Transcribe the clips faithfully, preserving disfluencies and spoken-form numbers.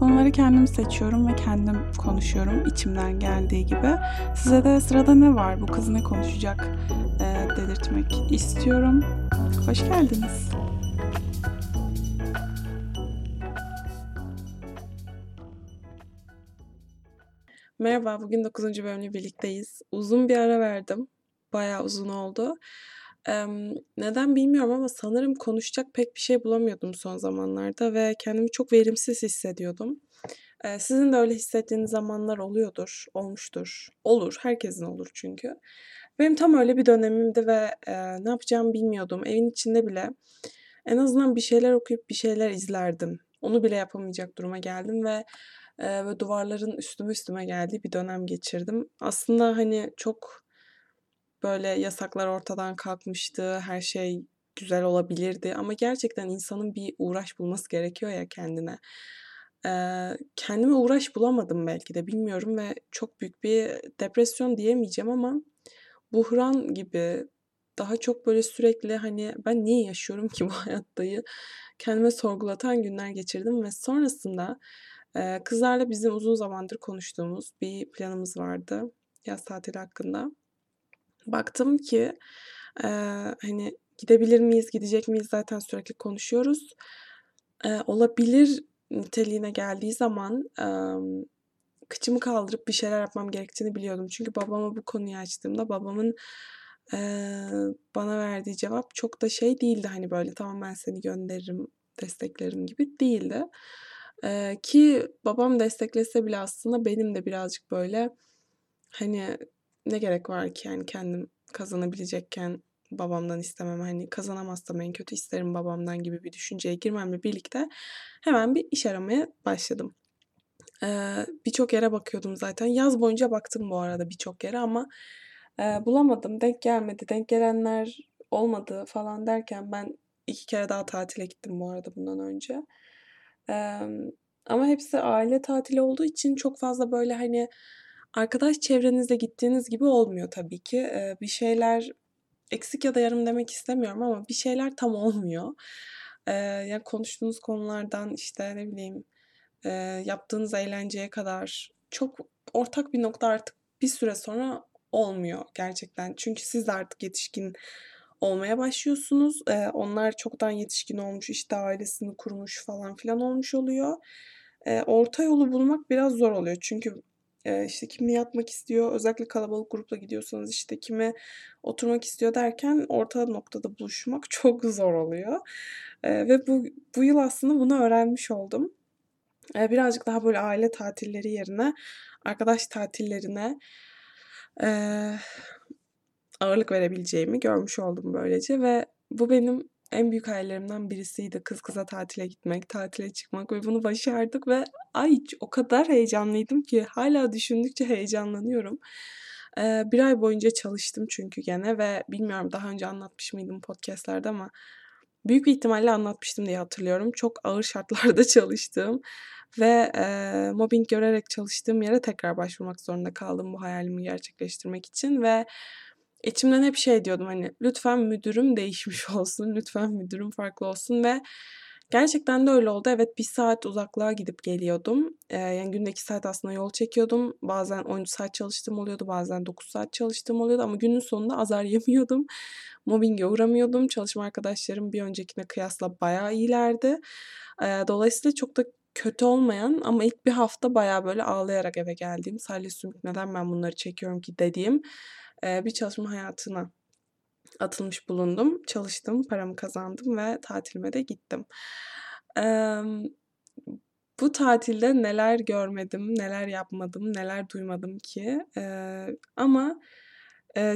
Konuları kendim seçiyorum ve kendim konuşuyorum içimden geldiği gibi. Size de sırada ne var, bu kız ne konuşacak e, dedirtmek istiyorum. Hoş geldiniz. Merhaba, bugün dokuzuncu bölümle birlikteyiz. Uzun bir ara verdim. Bayağı uzun oldu. Ee, neden bilmiyorum ama sanırım konuşacak pek bir şey bulamıyordum son zamanlarda ve kendimi çok verimsiz hissediyordum. Ee, sizin de öyle hissettiğiniz zamanlar oluyordur, olmuştur. Olur, herkesin olur çünkü. Benim tam öyle bir dönemimdi ve e, ne yapacağımı bilmiyordum. Evin içinde bile en azından bir şeyler okuyup bir şeyler izlerdim. Onu bile yapamayacak duruma geldim ve ve duvarların üstüme üstüme geldiği bir dönem geçirdim. Aslında hani çok böyle yasaklar ortadan kalkmıştı, her şey güzel olabilirdi ama gerçekten insanın bir uğraş bulması gerekiyor ya kendine. Ee, kendime uğraş bulamadım belki de, bilmiyorum ve çok büyük bir depresyon diyemeyeceğim ama buhran gibi, daha çok böyle sürekli hani ben niye yaşıyorum ki bu hayattayı kendime sorgulatan günler geçirdim ve sonrasında kızlarla bizim uzun zamandır konuştuğumuz bir planımız vardı yaz tatili hakkında. Baktım ki e, hani gidebilir miyiz, gidecek miyiz, zaten sürekli konuşuyoruz. E, olabilir niteliğine geldiği zaman e, kıçımı kaldırıp bir şeyler yapmam gerektiğini biliyordum. Çünkü babama bu konuyu açtığımda babamın e, bana verdiği cevap çok da şey değildi. Hani böyle tamam ben seni gönderirim, desteklerim gibi değildi. Ki babam desteklese bile aslında benim de birazcık böyle hani ne gerek var ki, yani kendim kazanabilecekken babamdan istemem, hani kazanamazsam en kötü isterim babamdan gibi bir düşünceye girmemle birlikte hemen bir iş aramaya başladım. Birçok yere bakıyordum zaten, yaz boyunca baktım bu arada birçok yere ama bulamadım, denk gelmedi, denk gelenler olmadı falan derken ben iki kere daha tatile gittim bu arada bundan önce. Ama hepsi aile tatili olduğu için çok fazla böyle hani arkadaş çevrenizle gittiğiniz gibi olmuyor tabii ki. Bir şeyler eksik ya da yarım demek istemiyorum ama bir şeyler tam olmuyor. Yani konuştuğunuz konulardan işte ne bileyim yaptığınız eğlenceye kadar çok ortak bir nokta artık bir süre sonra olmuyor gerçekten. Çünkü siz de artık yetişkin olmaya başlıyorsunuz. Ee, onlar çoktan yetişkin olmuş, işte ailesini kurmuş falan filan olmuş oluyor. Ee, orta yolu bulmak biraz zor oluyor. Çünkü e, işte kimi yatmak istiyor, özellikle kalabalık grupla gidiyorsanız işte kimi oturmak istiyor derken orta noktada buluşmak çok zor oluyor. Ee, ve bu bu yıl aslında bunu öğrenmiş oldum. Ee, birazcık daha böyle aile tatilleri yerine arkadaş tatillerine eee ağırlık verebileceğimi görmüş oldum böylece ve bu benim en büyük hayallerimden birisiydi. Kız kıza tatile gitmek, tatile çıkmak ve bunu başardık ve ay o kadar heyecanlıydım ki hala düşündükçe heyecanlanıyorum. Ee, bir ay boyunca çalıştım çünkü gene ve bilmiyorum daha önce anlatmış mıydım podcastlerde ama büyük bir ihtimalle anlatmıştım diye hatırlıyorum. Çok ağır şartlarda çalıştığım ve e, mobbing görerek çalıştığım yere tekrar başvurmak zorunda kaldım bu hayalimi gerçekleştirmek için ve İçimden hep şey diyordum hani lütfen müdürüm değişmiş olsun, lütfen müdürüm farklı olsun ve gerçekten de öyle oldu. Evet, bir saat uzaklığa gidip geliyordum. Ee, yani günde iki saat aslında yol çekiyordum. Bazen on üç saat çalıştığım oluyordu, bazen dokuz saat çalıştığım oluyordu ama günün sonunda azar yemiyordum. Mobbinge uğramıyordum. Çalışma arkadaşlarım bir öncekine kıyasla bayağı iyilerdi. Ee, dolayısıyla çok da kötü olmayan ama ilk bir hafta bayağı böyle ağlayarak eve geldiğim, salya sümük neden ben bunları çekiyorum ki dediğim bir çalışma hayatına atılmış bulundum. Çalıştım, paramı kazandım ve tatilime de gittim. Bu tatilde neler görmedim, neler yapmadım, neler duymadım ki. Ama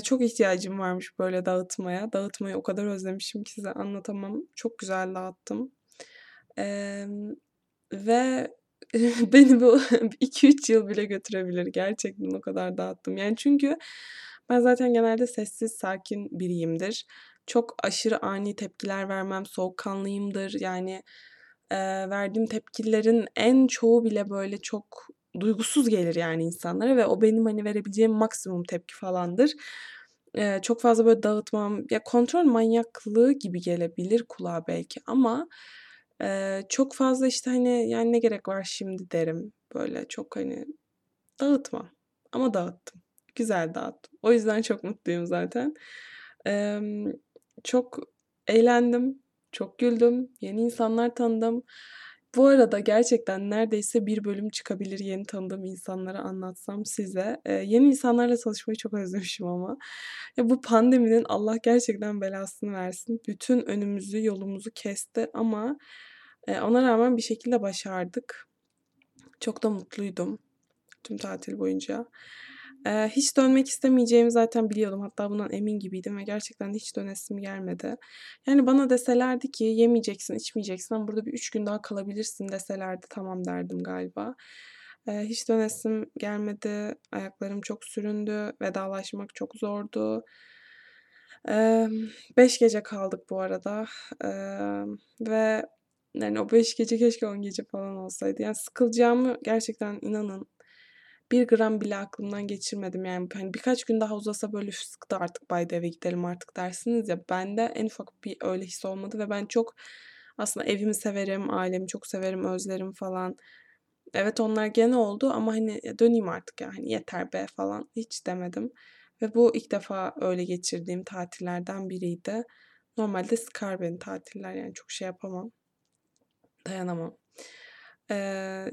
çok ihtiyacım varmış böyle dağıtmaya. Dağıtmayı o kadar özlemişim ki size anlatamam. Çok güzel dağıttım. Ve beni bu iki üç yıl bile götürebilir. Gerçekten o kadar dağıttım. Yani çünkü ben zaten genelde sessiz, sakin biriyimdir. Çok aşırı ani tepkiler vermem, soğukkanlıyımdır. Yani e, verdiğim tepkilerin en çoğu bile böyle çok duygusuz gelir yani insanlara. Ve o benim hani verebileceğim maksimum tepki falandır. E, çok fazla böyle dağıtmam, ya kontrol manyaklığı gibi gelebilir kulağa belki ama Eee, çok fazla işte hani yani ne gerek var şimdi derim. Böyle çok hani dağıtmam. Ama dağıttım. Güzel dağıttım. O yüzden çok mutluyum zaten. Emm, çok eğlendim. Çok güldüm. Yeni insanlar tanıdım. Bu arada gerçekten neredeyse bir bölüm çıkabilir yeni tanıdığım insanlara anlatsam size. Eee, yeni insanlarla tanışmayı çok özlemişim ama. Ya bu pandeminin Allah gerçekten belasını versin. Bütün önümüzü, yolumuzu kesti ama eee, ona rağmen bir şekilde başardık. Çok da mutluydum tüm tatil boyunca. Eee, hiç dönmek istemeyeceğimi zaten biliyordum. Hatta bundan emin gibiydim ve gerçekten de hiç dönesim gelmedi. Yani bana deselerdi ki yemeyeceksin, içmeyeceksin ama burada bir üç gün daha kalabilirsin deselerdi tamam derdim galiba. Eee, hiç dönesim gelmedi. Ayaklarım çok süründü. Vedalaşmak çok zordu. Eee, beş gece kaldık bu arada. Eee, ve yani o beş gece keşke on gece falan olsaydı. Yani sıkılacağımı gerçekten inanın bir gram bile aklımdan geçirmedim. Yani hani birkaç gün daha uzasa böyle "Üf, sıktı artık bayda eve gidelim artık" dersiniz ya. Bende en ufak bir öyle his olmadı ve ben çok aslında evimi severim, ailemi çok severim, özlerim falan. Evet onlar gene oldu ama hani "Ya döneyim artık ya hani yeter be" falan hiç demedim. Ve bu ilk defa öyle geçirdiğim tatillerden biriydi. Normalde sıkar beni tatiller yani çok şey yapamam, dayanamam. Eee,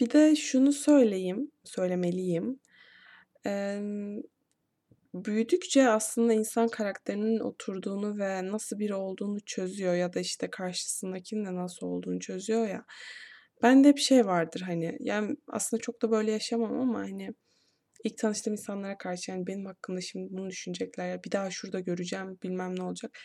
bir de şunu söyleyeyim, söylemeliyim. Em, büyüdükçe aslında insan karakterinin oturduğunu ve nasıl biri olduğunu çözüyor ya da işte karşısındakinin de nasıl olduğunu çözüyor ya. Bende hep şey vardır hani yani aslında çok da böyle yaşamam ama hani ilk tanıştığım insanlara karşı yani benim hakkımda şimdi bunu düşünecekler ya bir daha şurada göreceğim bilmem ne olacak.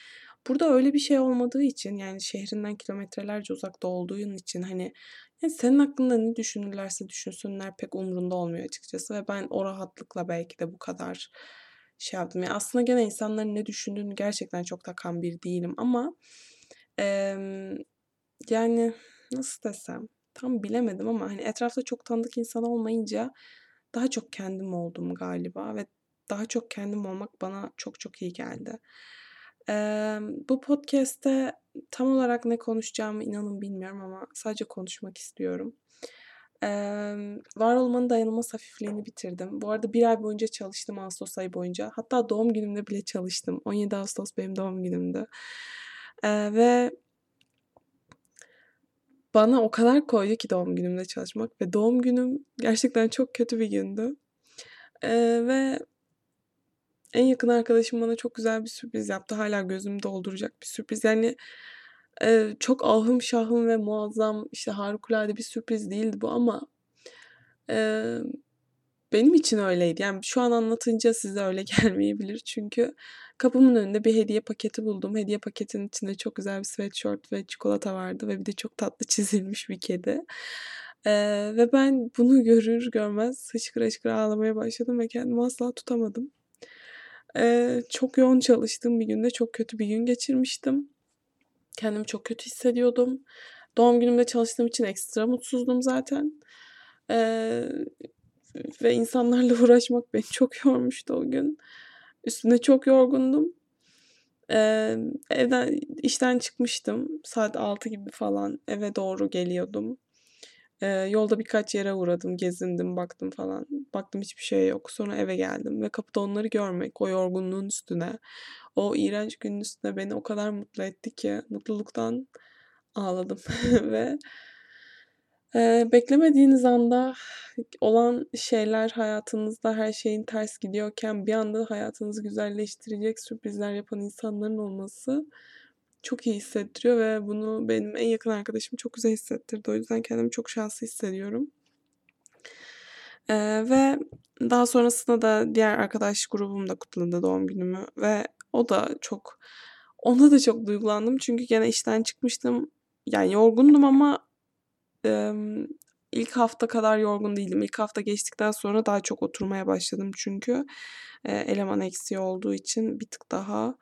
Burada öyle bir şey olmadığı için yani şehrinden kilometrelerce uzakta olduğun için hani yani senin hakkında ne düşünürlerse düşünsünler pek umrunda olmuyor açıkçası ve ben o rahatlıkla belki de bu kadar şey yaptım. Yani aslında gene insanların ne düşündüğünü gerçekten çok takan bir değilim ama em, yani nasıl desem tam bilemedim ama hani etrafta çok tanıdık insan olmayınca daha çok kendim oldum galiba ve daha çok kendim olmak bana çok çok iyi geldi. Eee, bu podcast'te tam olarak ne konuşacağımı inanın bilmiyorum ama sadece konuşmak istiyorum. Eee, var olmanın dayanılmaz hafifliğini bitirdim. Bu arada bir ay boyunca çalıştım Ağustos ayı boyunca. Hatta doğum günümde bile çalıştım. on yedi Ağustos benim doğum günümdü. Eee, ve bana o kadar koydu ki doğum günümde çalışmak ve doğum günüm gerçekten çok kötü bir gündü. Eee, ve en yakın arkadaşım bana çok güzel bir sürpriz yaptı. Hala gözümü dolduracak bir sürpriz. Yani e, çok ahım şahım ve muazzam işte harikulade bir sürpriz değildi bu ama e, benim için öyleydi. Yani şu an anlatınca size öyle gelmeyebilir. Çünkü kapımın önünde bir hediye paketi buldum. Hediye paketinin içinde çok güzel bir sweatshirt ve çikolata vardı ve bir de çok tatlı çizilmiş bir kedi. E, ve ben bunu görür görmez hışkıra hışkıra ağlamaya başladım ve kendimi asla tutamadım. Ee, çok yoğun çalıştığım bir günde çok kötü bir gün geçirmiştim. Kendimi çok kötü hissediyordum. Doğum günümde çalıştığım için ekstra mutsuzdum zaten. Ee, ve insanlarla uğraşmak beni çok yormuştu o gün. Üstüne çok yorgundum. Ee, evden işten çıkmıştım. Saat altı gibi falan eve doğru geliyordum. Ee, yolda birkaç yere uğradım, gezindim, baktım falan. Baktım hiçbir şey yok. Sonra eve geldim ve kapıda onları görmek, o yorgunluğun üstüne, o iğrenç günün üstüne beni o kadar mutlu etti ki mutluluktan ağladım. Ve e, beklemediğiniz anda olan şeyler hayatınızda her şeyin ters gidiyorken bir anda hayatınızı güzelleştirecek sürprizler yapan insanların olması çok iyi hissettiriyor ve bunu benim en yakın arkadaşım çok güzel hissettirdi. O yüzden kendimi çok şanslı hissediyorum. Ee, ve daha sonrasında da diğer arkadaş grubum da kutladı doğum günümü ve o da çok ona da çok duygulandım. Çünkü gene işten çıkmıştım. Yani yorgundum ama e, ilk hafta kadar yorgun değildim. İlk hafta geçtikten sonra daha çok oturmaya başladım. Çünkü e, eleman eksiği olduğu için bir tık daha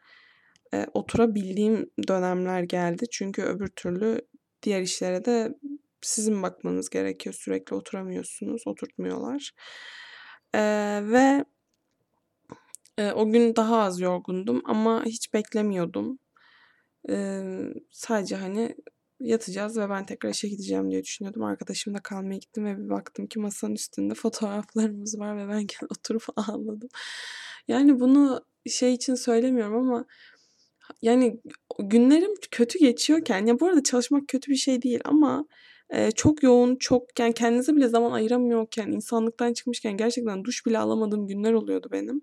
e, oturabildiğim dönemler geldi. Çünkü öbür türlü diğer işlere de sizin bakmanız gerekiyor. Sürekli oturamıyorsunuz. Oturtmuyorlar. E, ve e, o gün daha az yorgundum ama hiç beklemiyordum. E, sadece hani yatacağız ve ben tekrar işe gideceğim diye düşünüyordum. Arkadaşımla kalmaya gittim ve bir baktım ki masanın üstünde fotoğraflarımız var ve ben gel oturup ağladım. Yani bunu şey için söylemiyorum ama yani günlerim kötü geçiyorken, ya bu arada çalışmak kötü bir şey değil ama e, çok yoğun, çok yani kendinize bile zaman ayıramıyorken, insanlıktan çıkmışken gerçekten duş bile alamadığım günler oluyordu benim.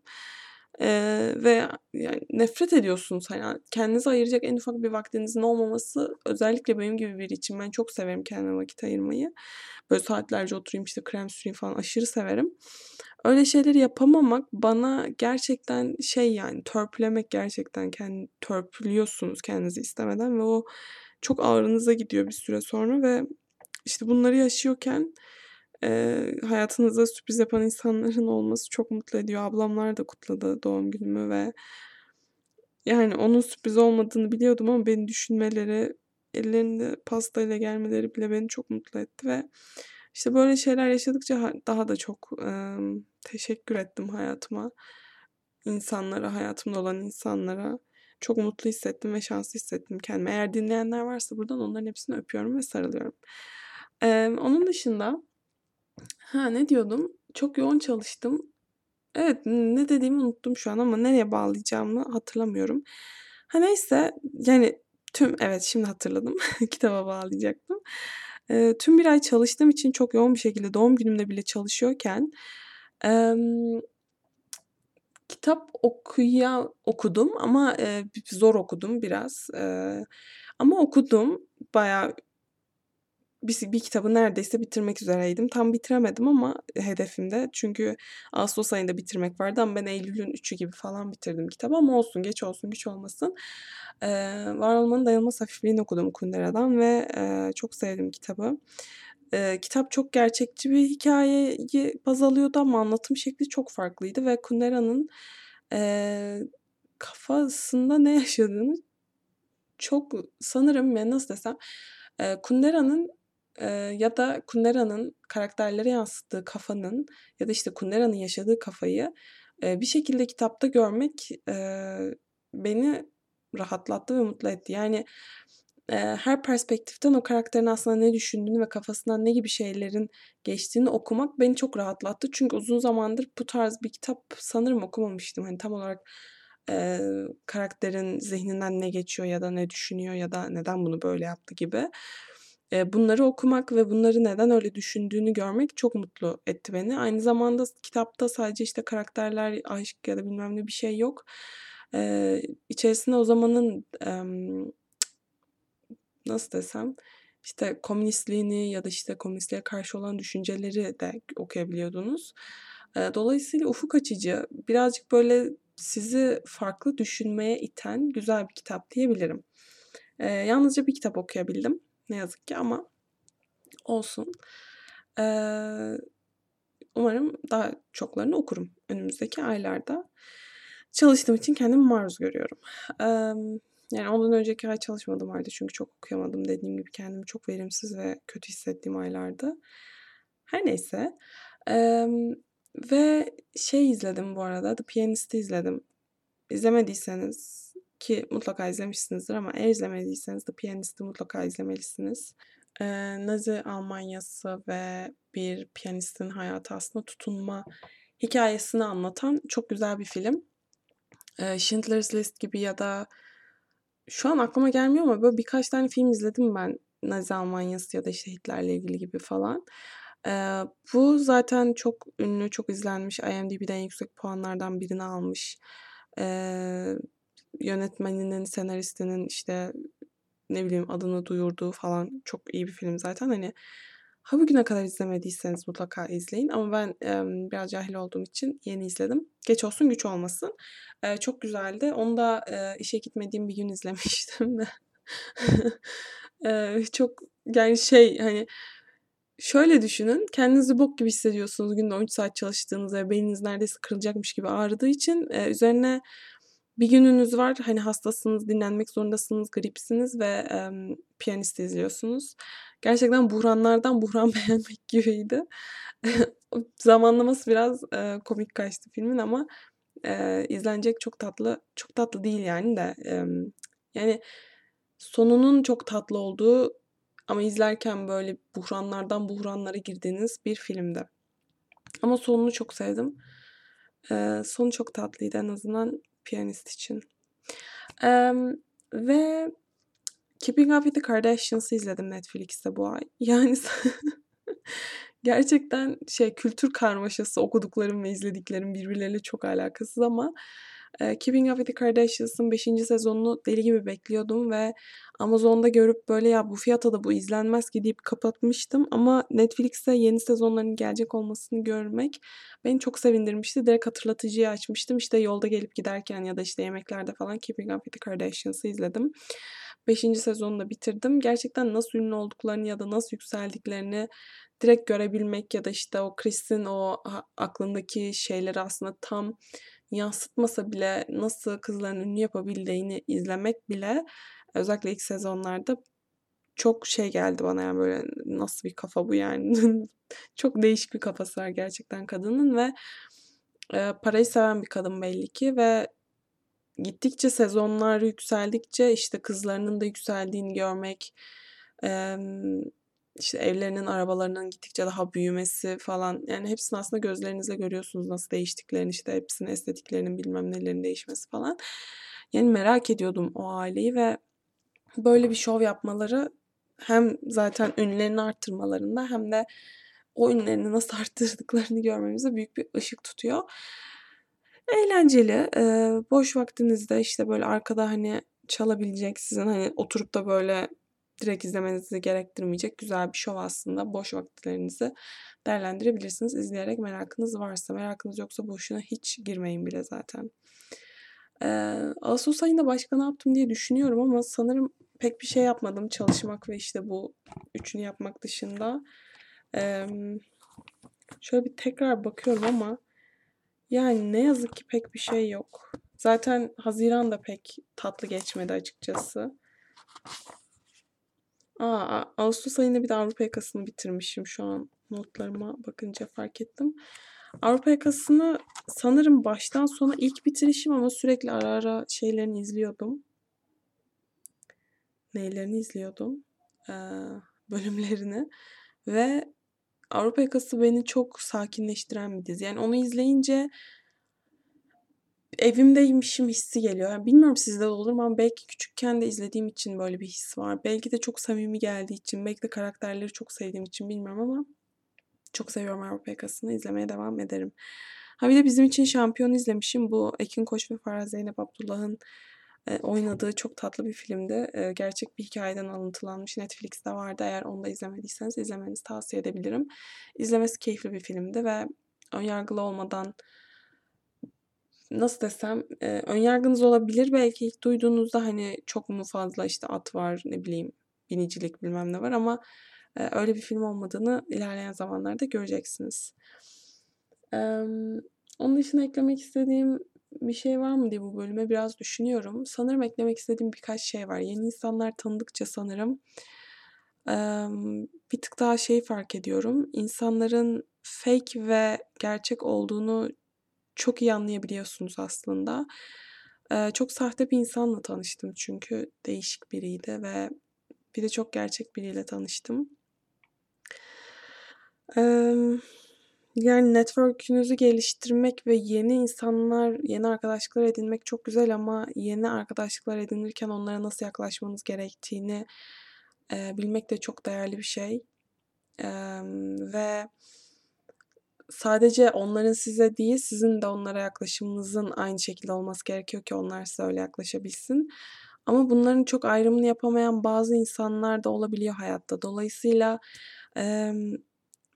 Ee, ve yani nefret ediyorsunuz. Yani kendinize ayıracak en ufak bir vaktinizin olmaması, özellikle benim gibi biri için, ben çok severim kendime vakit ayırmayı. Böyle saatlerce oturayım, işte krem süreyim falan, aşırı severim. Öyle şeyleri yapamamak bana gerçekten şey, yani törpülemek, gerçekten kendi törpülüyorsunuz kendinizi istemeden ve o çok ağrınıza gidiyor bir süre sonra ve işte bunları yaşıyorken E, hayatınıza sürpriz yapan insanların olması çok mutlu ediyor. Ablamlar da kutladı doğum günümü ve yani onun sürpriz olmadığını biliyordum ama beni düşünmeleri, ellerinde pastayla gelmeleri bile beni çok mutlu etti ve işte böyle şeyler yaşadıkça daha da çok e, teşekkür ettim hayatıma, insanlara, hayatımda olan insanlara. Çok mutlu hissettim ve şanslı hissettim kendimi. Eğer dinleyenler varsa buradan onların hepsini öpüyorum ve sarılıyorum. E, onun dışında Ha ne diyordum? Çok yoğun çalıştım. Evet, ne dediğimi unuttum şu an ama nereye bağlayacağımı hatırlamıyorum. Ha neyse, yani tüm evet şimdi hatırladım. Kitaba bağlayacaktım. E, tüm bir ay çalıştığım için çok yoğun bir şekilde doğum günümde bile çalışıyorken e, kitap okuya okudum ama e, zor okudum biraz. E, ama okudum bayağı. Bir, bir kitabı neredeyse bitirmek üzereydim. Tam bitiremedim ama hedefimde. Çünkü Ağustos ayında bitirmek vardı ama ben Eylül'ün üçü gibi falan bitirdim kitabı. Ama olsun, geç olsun, güç olmasın. Ee, Var Olmanın Dayanılmaz Hafifliğini okudum Kundera'dan ve e, çok sevdim kitabı. E, kitap çok gerçekçi bir hikayeyi baz alıyordu ama anlatım şekli çok farklıydı. Ve Kundera'nın e, kafasında ne yaşadığını çok sanırım, yani nasıl desem, e, Kundera'nın ya da Kundera'nın karakterlere yansıttığı kafanın ya da işte Kundera'nın yaşadığı kafayı bir şekilde kitapta görmek beni rahatlattı ve mutlu etti. Yani her perspektiften o karakterin aslında ne düşündüğünü ve kafasından ne gibi şeylerin geçtiğini okumak beni çok rahatlattı. Çünkü uzun zamandır bu tarz bir kitap sanırım okumamıştım. Hani tam olarak Ee, karakterin zihninden ne geçiyor ya da ne düşünüyor ya da neden bunu böyle yaptı gibi. Ee, bunları okumak ve bunları neden öyle düşündüğünü görmek çok mutlu etti beni. Aynı zamanda kitapta sadece işte karakterler, aşk ya da bilmem ne bir şey yok. Ee, içerisinde o zamanın em, nasıl desem işte komünistliğini ya da işte komünistliğe karşı olan düşünceleri de okuyabiliyordunuz. Ee, dolayısıyla ufuk açıcı, birazcık böyle sizi farklı düşünmeye iten güzel bir kitap diyebilirim. Ee, yalnızca bir kitap okuyabildim ne yazık ki ama olsun. Ee, umarım daha çoklarını okurum önümüzdeki aylarda. Çalıştığım için kendimi maruz görüyorum. Ee, yani ondan önceki ay çalışmadım halde çünkü çok okuyamadım. Dediğim gibi kendimi çok verimsiz ve kötü hissettiğim aylarda. Her neyse. Ee, Ve şey izledim bu arada, The Pianist'i izledim. İzlemediyseniz, ki mutlaka izlemişsinizdir ama eğer izlemediyseniz The Pianist'i mutlaka izlemelisiniz. Ee, Nazi Almanyası ve bir piyanistin hayatı, aslında tutunma hikayesini anlatan çok güzel bir film. Ee, Schindler's List gibi ya da şu an aklıma gelmiyor ama böyle birkaç tane film izledim ben. Nazi Almanyası ya da işte Hitler'le ilgili gibi falan. Ee, bu zaten çok ünlü, çok izlenmiş. I M D B'den yüksek puanlardan birini almış. Ee, yönetmeninin, senaristinin işte ne bileyim adını duyurduğu falan çok iyi bir film zaten. Hani ha bugüne kadar izlemediyseniz mutlaka izleyin. Ama ben e, biraz cahil olduğum için yeni izledim. Geç olsun, güç olmasın. Ee, çok güzeldi. Onu da e, işe gitmediğim bir gün izlemiştim. ee, çok yani şey hani şöyle düşünün, kendinizi bok gibi hissediyorsunuz günde on üç saat çalıştığınızda ve beyniniz neredeyse kırılacakmış gibi ağrıdığı için e, üzerine bir gününüz var, hani hastasınız, dinlenmek zorundasınız, gripsiniz ve e, piyanisti izliyorsunuz. Gerçekten buhranlardan buhran beğenmek gibiydi. Zamanlaması biraz e, komik kaçtı filmin ama e, izlenecek, çok tatlı, çok tatlı değil yani de e, yani sonunun çok tatlı olduğu Ama izlerken böyle buhranlardan buhranlara girdiğiniz bir filmdi. Ama sonunu çok sevdim. Ee, sonu çok tatlıydı, en azından piyanist için. Ee, ve Keeping Up with the Kardashians'ı izledim Netflix'te bu ay. Yani gerçekten şey, kültür karmaşası, okuduklarım ve izlediklerim birbirleriyle çok alakasız ama e, Keeping Up with the Kardashians'ın beşinci sezonunu deli gibi bekliyordum ve Amazon'da görüp böyle ya bu fiyata da bu izlenmez ki deyip kapatmıştım ama Netflix'te yeni sezonların gelecek olmasını görmek beni çok sevindirmişti. Direkt hatırlatıcıyı açmıştım. İşte yolda gelip giderken ya da işte yemeklerde falan Keeping Up with the Kardashians'ı izledim. Beşinci sezonu da bitirdim. Gerçekten nasıl ünlü olduklarını ya da nasıl yükseldiklerini direkt görebilmek ya da işte o Chris'in o aklındaki şeyleri aslında tam yansıtmasa bile nasıl kızların ünlü yapabildiğini izlemek bile özellikle ilk sezonlarda çok şey geldi bana, yani böyle nasıl bir kafa bu yani. Çok değişik bir kafası var gerçekten kadının ve e, parayı seven bir kadın belli ki ve gittikçe sezonlar yükseldikçe işte kızlarının da yükseldiğini görmek, e, işte evlerinin, arabalarının gittikçe daha büyümesi falan, yani hepsini aslında gözlerinizle görüyorsunuz nasıl değiştiklerini, işte hepsinin estetiklerinin bilmem nelerin değişmesi falan. Yani merak ediyordum o aileyi ve böyle bir şov yapmaları hem zaten ünlerini arttırmalarında hem de o ünlerini nasıl arttırdıklarını görmemize büyük bir ışık tutuyor. Eğlenceli. Ee, boş vaktinizde işte böyle arkada hani çalabilecek, sizin hani oturup da böyle direkt izlemenizi gerektirmeyecek güzel bir şov aslında. Boş vakitlerinizi değerlendirebilirsiniz izleyerek, merakınız varsa. Merakınız yoksa boşuna hiç girmeyin bile zaten. Ee, Ağustos ayında başka ne yaptım diye düşünüyorum ama sanırım pek bir şey yapmadım. Çalışmak ve işte bu üçünü yapmak dışında. Ee, şöyle bir tekrar bakıyorum ama yani ne yazık ki pek bir şey yok. Zaten Haziran da pek tatlı geçmedi açıkçası. Aa, Ağustos ayında bir de Avrupa yakasını bitirmişim. Şu an notlarıma bakınca fark ettim. Avrupa yakasını sanırım baştan sona ilk bitirişim ama sürekli ara ara şeylerini izliyordum. Neylerini izliyordum? Ee, bölümlerini. Ve Avrupa yakası beni çok sakinleştiren bir dizi. Yani onu izleyince evimdeymişim hissi geliyor. Yani bilmiyorum sizde de olur mu ama belki küçükken de izlediğim için böyle bir his var. Belki de çok samimi geldiği için, belki de karakterleri çok sevdiğim için bilmiyorum ama çok seviyorum Avrupa yakasını. İzlemeye devam ederim. Ha bir de bizim için Şampiyon izlemişim. Bu Ekin Koç ve Farah Zeynep Abdullah'ın oynadığı çok tatlı bir filmdi. Gerçek bir hikayeden alıntılanmış. Netflix'te vardı. Eğer onu da izlemediyseniz izlemenizi tavsiye edebilirim. İzlemesi keyifli bir filmdi ve önyargılı olmadan, nasıl desem, önyargınız olabilir. Belki ilk duyduğunuzda hani çok mu fazla işte at var, ne bileyim binicilik bilmem ne var ama öyle bir film olmadığını ilerleyen zamanlarda göreceksiniz. Onun dışında eklemek istediğim bir şey var mı diye bu bölüme biraz düşünüyorum. Sanırım eklemek istediğim birkaç şey var. Yeni insanlar tanıdıkça sanırım bir tık daha şey fark ediyorum. İnsanların fake ve gerçek olduğunu çok iyi anlayabiliyorsunuz aslında. Çok sahte bir insanla tanıştım çünkü değişik biriydi ve bir de çok gerçek biriyle tanıştım. Ee, yani network'ünüzü geliştirmek ve yeni insanlar, yeni arkadaşlıklar edinmek çok güzel ama yeni arkadaşlıklar edinirken onlara nasıl yaklaşmanız gerektiğini e, bilmek de çok değerli bir şey. Ee, ve sadece onların size değil, sizin de onlara yaklaşımınızın aynı şekilde olması gerekiyor ki onlar size öyle yaklaşabilsin. Ama bunların çok ayrımını yapamayan bazı insanlar da olabiliyor hayatta. Dolayısıyla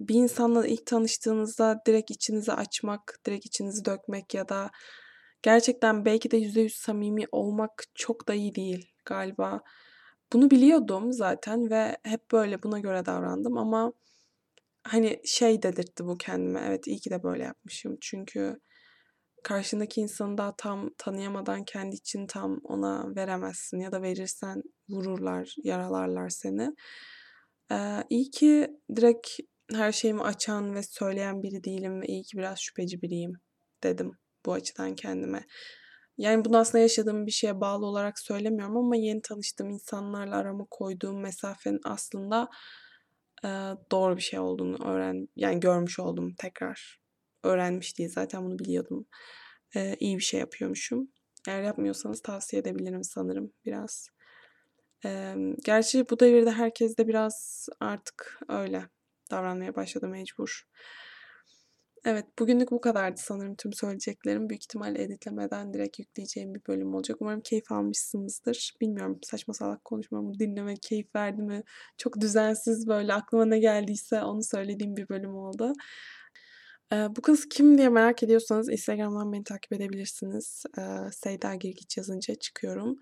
bir insanla ilk tanıştığınızda direkt içinizi açmak, direkt içinizi dökmek ya da gerçekten belki de yüzde yüz samimi olmak çok da iyi değil galiba. Bunu biliyordum zaten ve hep böyle buna göre davrandım ama hani şey dedirtti bu kendime. Evet, iyi ki de böyle yapmışım çünkü karşındaki insanı daha tam tanıyamadan kendi için tam ona veremezsin. Ya da verirsen vururlar, yaralarlar seni. Ee, iyi ki direkt her şeyimi açan ve söyleyen biri değilim ve iyi ki biraz şüpheci biriyim dedim bu açıdan kendime. Yani bunu aslında yaşadığım bir şeye bağlı olarak söylemiyorum ama yeni tanıştığım insanlarla arama koyduğum mesafenin aslında e, doğru bir şey olduğunu öğren, yani görmüş oldum tekrar. Öğrenmiş değil, zaten bunu biliyordum. E, iyi bir şey yapıyormuşum. Eğer yapmıyorsanız tavsiye edebilirim sanırım biraz. E, gerçi bu devirde herkes de biraz artık öyle davranmaya başladı mecbur. Evet, bugünlük bu kadardı sanırım tüm söyleyeceklerim. Büyük ihtimalle editlemeden direkt yükleyeceğim bir bölüm olacak. Umarım keyif almışsınızdır. Bilmiyorum, saçma salak konuşmamı dinleme keyif verdi mi? Çok düzensiz, böyle aklıma ne geldiyse onu söylediğim bir bölüm oldu. Ee, bu kız kim diye merak ediyorsanız Instagram'dan beni takip edebilirsiniz. Ee, Seyda Girgiç yazınca çıkıyorum.